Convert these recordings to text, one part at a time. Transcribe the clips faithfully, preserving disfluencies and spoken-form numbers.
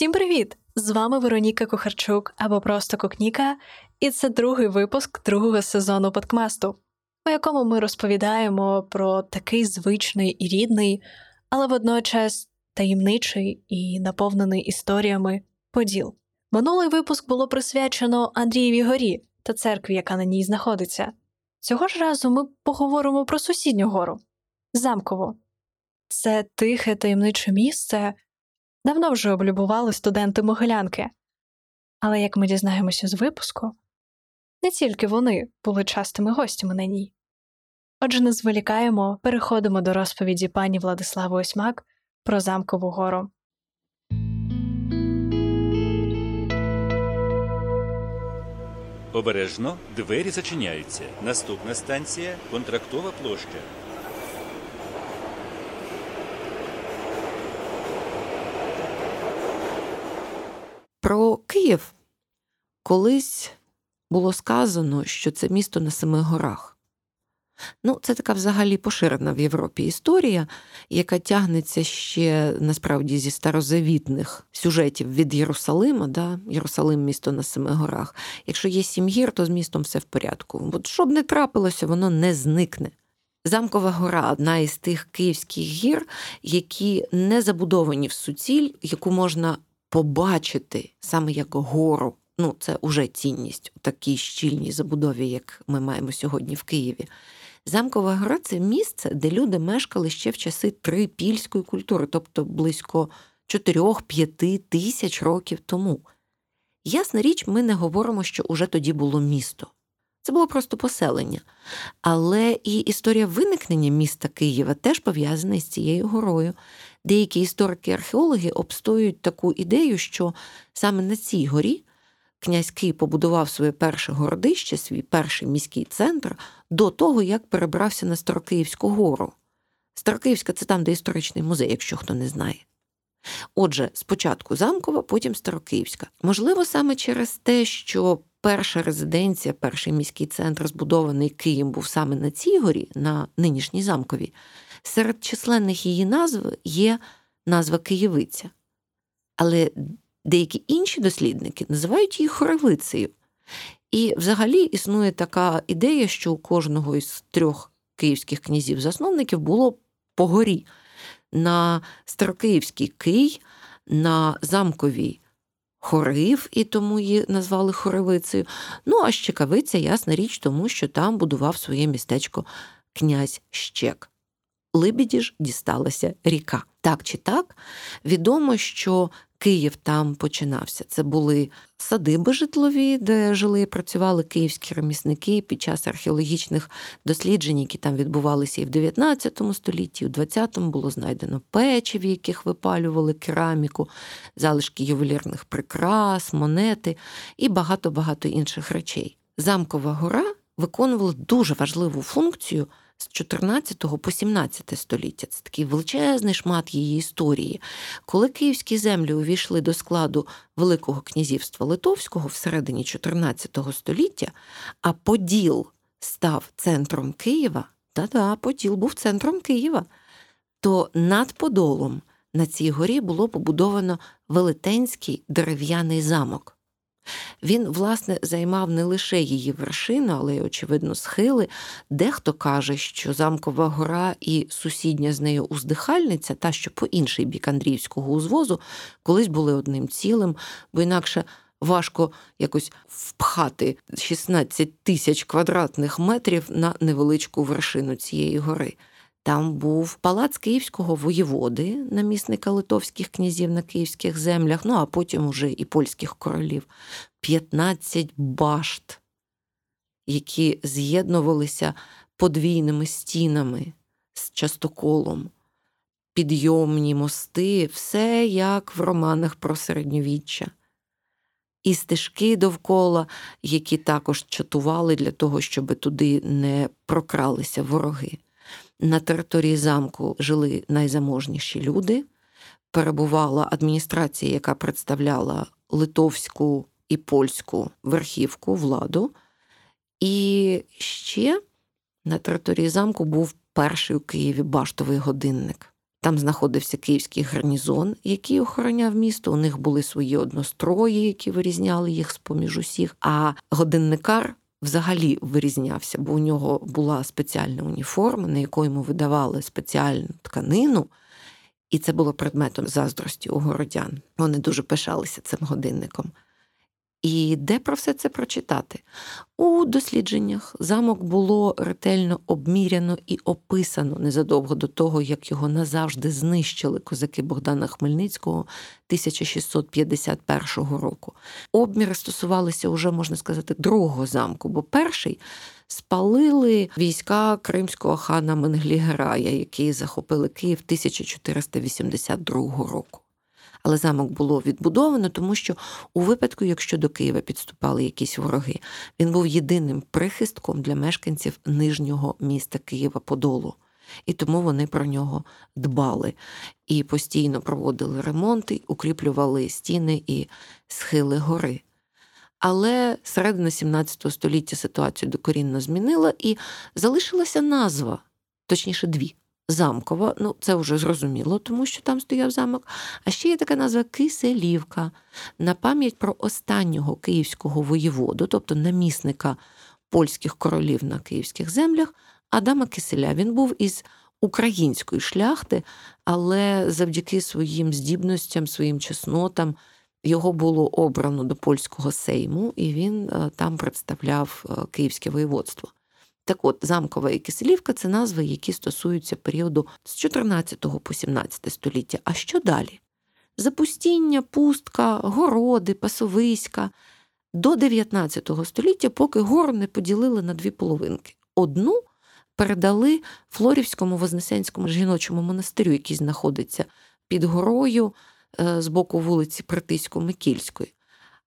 Всім привіт! З вами Вероніка Кохарчук, або просто Кокніка, і це другий випуск другого сезону Подкмасту, у якому ми розповідаємо про такий звичний і рідний, але водночас таємничий і наповнений історіями Поділ. Минулий випуск було присвячено Андріївій горі та церкві, яка на ній знаходиться. Цього ж разу ми поговоримо про сусідню гору – Замкову. Це тихе таємниче місце давно вже облюбували студенти Могилянки. Але, як ми дізнаємося з випуску, не тільки вони були частими гостями на ній. Отже, не зволікаємо, переходимо до розповіді пані Владислави Осьмак про Замкову гору. Обережно, двері зачиняються. Наступна станція – Контрактова площа. Про Київ колись було сказано, що це місто на семи горах. Ну, це така взагалі поширена в Європі історія, яка тягнеться ще, насправді, зі старозавітних сюжетів від Єрусалима, да? Єрусалим – місто на семи горах. Якщо є сім гір, то з містом все в порядку. От що б не трапилося, воно не зникне. Замкова гора – одна із тих київських гір, які не забудовані в суціль, яку можна побачити саме як гору. Ну, це уже цінність у такій щільній забудові, як ми маємо сьогодні в Києві. Замкова гора – це місце, де люди мешкали ще в часи трипільської культури, тобто близько чотири-п'ять тисяч років тому. Ясна річ, ми не говоримо, що уже тоді було місто. Це було просто поселення. Але і історія виникнення міста Києва теж пов'язана із цією горою. Деякі історики-археологи обстоюють таку ідею, що саме на цій горі князь Кий побудував своє перше городище, свій перший міський центр, до того, як перебрався на Старокийську гору. Старокийська – це там, де історичний музей, якщо хто не знає. Отже, спочатку Замкова, потім Старокийська. Можливо, саме через те, що перша резиденція, перший міський центр, збудований Києм, був саме на цій горі, на нинішній Замковій, серед численних її назв є назва Києвиця. Але деякі інші дослідники називають її Хоревицею. І взагалі існує така ідея, що у кожного із трьох київських князів-засновників було по горі. На Старокиївській Кий, на Замковій Хорив, і тому її назвали Хоревицею. Ну, а Щекавиця, ясна річ, тому що там будував своє містечко князь Щек. Либіді ж дісталася ріка. Так чи так, відомо, що Київ там починався. Це були садиби житлові, де жили і працювали київські ремісники під час археологічних досліджень, які там відбувалися і в дев'ятнадцятому столітті, і в двадцятому було знайдено печі, в яких випалювали кераміку, залишки ювелірних прикрас, монети і багато-багато інших речей. Замкова гора виконувала дуже важливу функцію з чотирнадцятого по сімнадцяте століття. Це такий величезний шмат її історії. Коли київські землі увійшли до складу Великого князівства Литовського всередині чотирнадцятого століття, а Поділ став центром Києва, та-да, Поділ був центром Києва, то над Подолом на цій горі було побудовано велетенський дерев'яний замок. Він, власне, займав не лише її вершину, але й, очевидно, схили. Дехто каже, що Замкова гора і сусідня з нею Уздихальниця, та, що по інший бік Андріївського узвозу, колись були одним цілим, бо інакше важко якось впхати шістнадцять тисяч квадратних метрів на невеличку вершину цієї гори. Там був палац київського воєводи, намісника литовських князів на київських землях, ну а потім уже і польських королів. п'ятнадцять башт, які з'єднувалися подвійними стінами з частоколом, підйомні мости, все як в романах про середньовіччя. І стежки довкола, які також чатували для того, щоб туди не прокралися вороги. На території замку жили найзаможніші люди, перебувала адміністрація, яка представляла литовську і польську верхівку, владу. І ще на території замку був перший у Києві баштовий годинник. Там знаходився київський гарнізон, який охороняв місто. У них були свої однострої, які вирізняли їх з-поміж усіх. А годинникар взагалі вирізнявся, бо у нього була спеціальна уніформа, на яку йому видавали спеціальну тканину. І це було предметом заздрості у городян. Вони дуже пишалися цим годинником. І де про все це прочитати? У дослідженнях замок було ретельно обміряно і описано незадовго до того, як його назавжди знищили козаки Богдана Хмельницького тисяча шістсот п'ятдесят першого року. Обміри стосувалися уже, можна сказати, другого замку, бо перший спалили війська кримського хана Менглі-Ґірея, які захопили Київ тисяча чотириста вісімдесят другого року. Але замок було відбудовано, тому що у випадку, якщо до Києва підступали якісь вороги, він був єдиним прихистком для мешканців нижнього міста Києва-Подолу. І тому вони про нього дбали. І постійно проводили ремонти, укріплювали стіни і схили гори. Але середина сімнадцятого століття ситуацію докорінно змінила і залишилася назва, точніше дві. Замкова, ну це вже зрозуміло, тому що там стояв замок. А ще є така назва Киселівка, на пам'ять про останнього київського воєводу, тобто намісника польських королів на київських землях, Адама Киселя. Він був із української шляхти, але завдяки своїм здібностям, своїм чеснотам, його було обрано до польського сейму, і він там представляв київське воєводство. Так от, Замкова і Киселівка – це назви, які стосуються періоду з чотирнадцятого по сімнадцяте століття. А що далі? Запустіння, пустка, городи, пасовиська. До дев'ятнадцятого століття, поки гору не поділили на дві половинки. Одну передали Флорівському Вознесенському жіночому монастирю, який знаходиться під горою з боку вулиці Притисько-Микільської.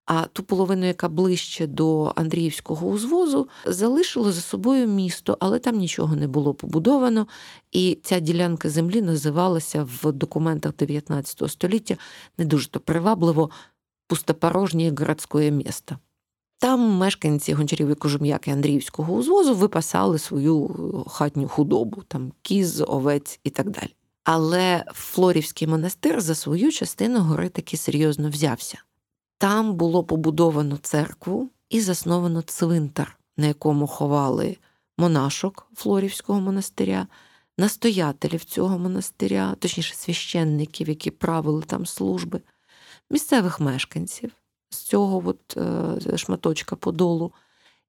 А ту половину, яка ближче до Андріївського узвозу, залишило за собою місто, але там нічого не було побудовано, і ця ділянка землі називалася в документах дев'ятнадцятого століття не дуже-то привабливо «пустопорожнє городське місто». Там мешканці Гончарів і Кожум'яки Андріївського узвозу випасали свою хатню худобу, там кіз, овець і так далі. Але Флорівський монастир за свою частину гори таки серйозно взявся. Там було побудовано церкву і засновано цвинтар, на якому ховали монашок Флорівського монастиря, настоятелів цього монастиря, точніше священників, які правили там служби, місцевих мешканців з цього от, е, шматочка Подолу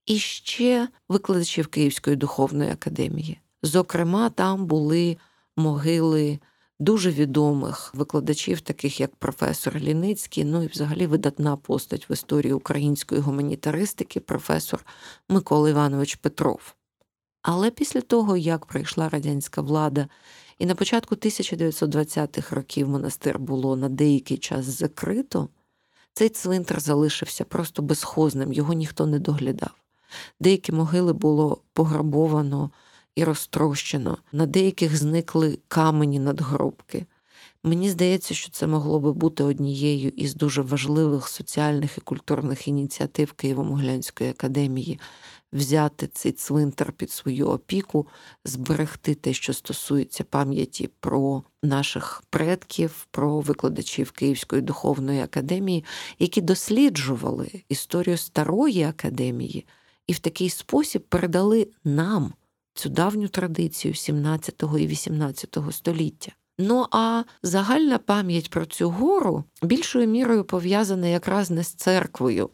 і ще викладачів Київської духовної академії. Зокрема, там були могили дуже відомих викладачів, таких як професор Ліницький, ну і взагалі видатна постать в історії української гуманітаристики, професор Микола Іванович Петров. Але після того, як прийшла радянська влада, і на початку тисяча дев'ятсот двадцятих років монастир було на деякий час закрито, цей цвинтар залишився просто безхозним, його ніхто не доглядав. Деякі могили було пограбовано і розтрощено. На деяких зникли камені надгробки. Мені здається, що це могло би бути однією із дуже важливих соціальних і культурних ініціатив Києво-Могилянської академії – взяти цей цвинтар під свою опіку, зберегти те, що стосується пам'яті про наших предків, про викладачів Київської духовної академії, які досліджували історію Старої академії і в такий спосіб передали нам цю давню традицію сімнадцятого і вісімнадцятого століття. Ну а загальна пам'ять про цю гору більшою мірою пов'язана якраз не з церквою,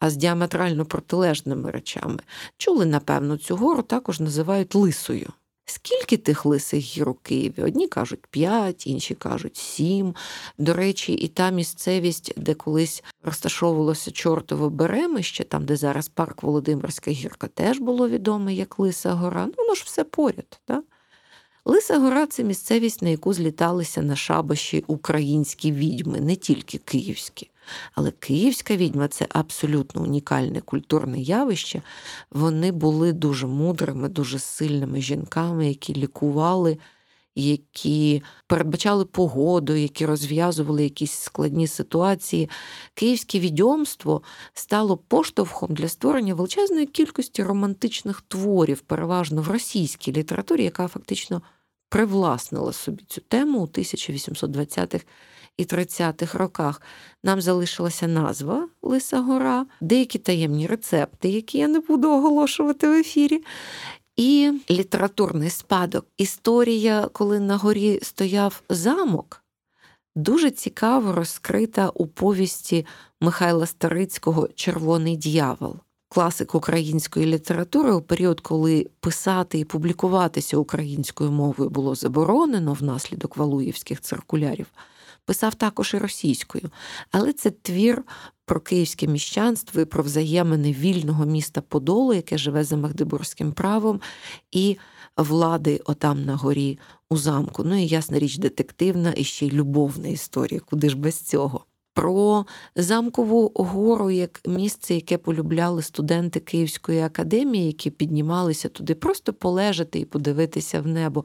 а з діаметрально протилежними речами. Чули, напевно, цю гору також називають Лисою. Скільки тих лисих гір у Києві? Одні кажуть п'ять, інші кажуть сім. До речі, і та місцевість, де колись розташовувалося Чортове Беремище, там, де зараз парк Володимирська гірка, теж було відоме як Лиса гора. Ну, воно ж все поряд, так? Лиса гора – це місцевість, на яку зліталися на шабаші українські відьми, не тільки київські. Але київська відьма – це абсолютно унікальне культурне явище. Вони були дуже мудрими, дуже сильними жінками, які лікували, які передбачали погоду, які розв'язували якісь складні ситуації. Київське відьомство стало поштовхом для створення величезної кількості романтичних творів, переважно в російській літературі, яка фактично привласнила собі цю тему у тисяча вісімсот двадцятих і тридцятих роках. Нам залишилася назва Лиса гора, деякі таємні рецепти, які я не буду оголошувати в ефірі, і літературний спадок. Історія, коли на горі стояв замок, дуже цікаво розкрита у повісті Михайла Старицького «Червоний д'явол». Класик української літератури у період, коли писати і публікуватися українською мовою було заборонено внаслідок валуєвських циркулярів, писав також і російською. Але це твір про київське міщанство і про взаємини вільного міста Подолу, яке живе за магдебурзьким правом, і влади отам на горі у замку. Ну і, ясна річ, детективна і ще й любовна історія, куди ж без цього. Про Замкову гору як місце, яке полюбляли студенти Київської академії, які піднімалися туди просто полежати і подивитися в небо.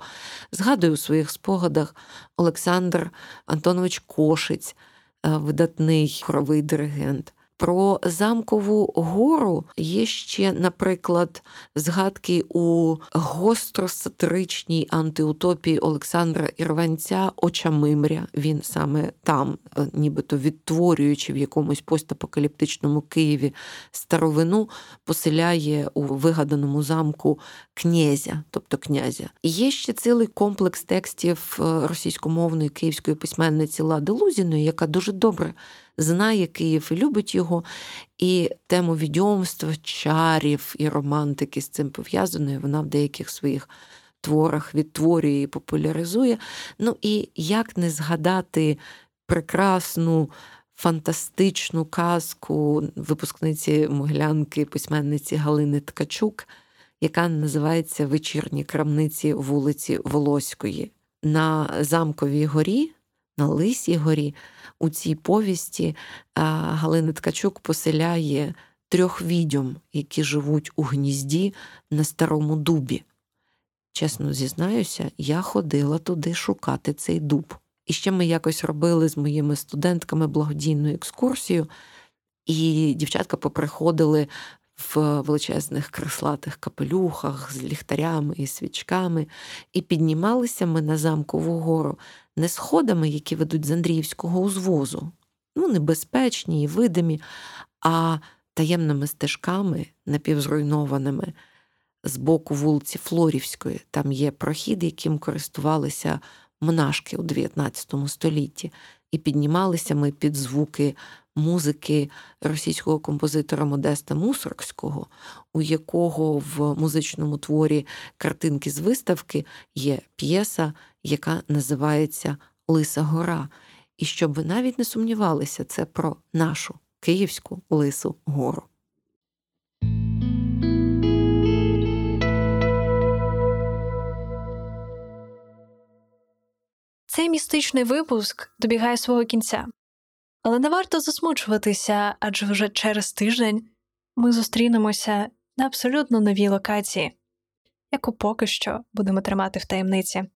Згадую у своїх спогадах Олександр Антонович Кошиць, видатний хоровий диригент. Про Замкову гору є ще, наприклад, згадки у гостро-сатиричній антиутопії Олександра Ірванця «Очамимря». Він саме там, нібито відтворюючи в якомусь постапокаліптичному Києві старовину, поселяє у вигаданому замку князя, тобто князя. Є ще цілий комплекс текстів російськомовної київської письменниці Лади Лузіної, яка дуже добре знає Київ і любить його, і тему відьомства, чарів і романтики з цим пов'язаною вона в деяких своїх творах відтворює і популяризує. Ну і як не згадати прекрасну, фантастичну казку випускниці Могилянки, письменниці Галини Ткачук, яка називається «Вечірні крамниці вулиці Волоської». На Замковій горі, на Лисій горі, у цій повісті Галина Ткачук поселяє трьох відьом, які живуть у гнізді на Старому Дубі. Чесно зізнаюся, я ходила туди шукати цей дуб. І ще ми якось робили з моїми студентками благодійну екскурсію, і дівчатка поприходили в величезних креслатих капелюхах з ліхтарями і свічками, і піднімалися ми на Замкову гору не сходами, які ведуть з Андріївського узвозу, ну, небезпечні і видимі, а таємними стежками, напівзруйнованими, з боку вулиці Флорівської. Там є прохід, яким користувалися монашки у дев'ятнадцятому столітті. І піднімалися ми під звуки музики російського композитора Модеста Мусоргського, у якого в музичному творі «Картинки з виставки» є п'єса, яка називається «Лиса гора». І щоб ви навіть не сумнівалися, це про нашу Київську Лису гору. Цей містичний випуск добігає свого кінця. Але не варто засмучуватися, адже вже через тиждень ми зустрінемося на абсолютно новій локації, яку поки що будемо тримати в таємниці.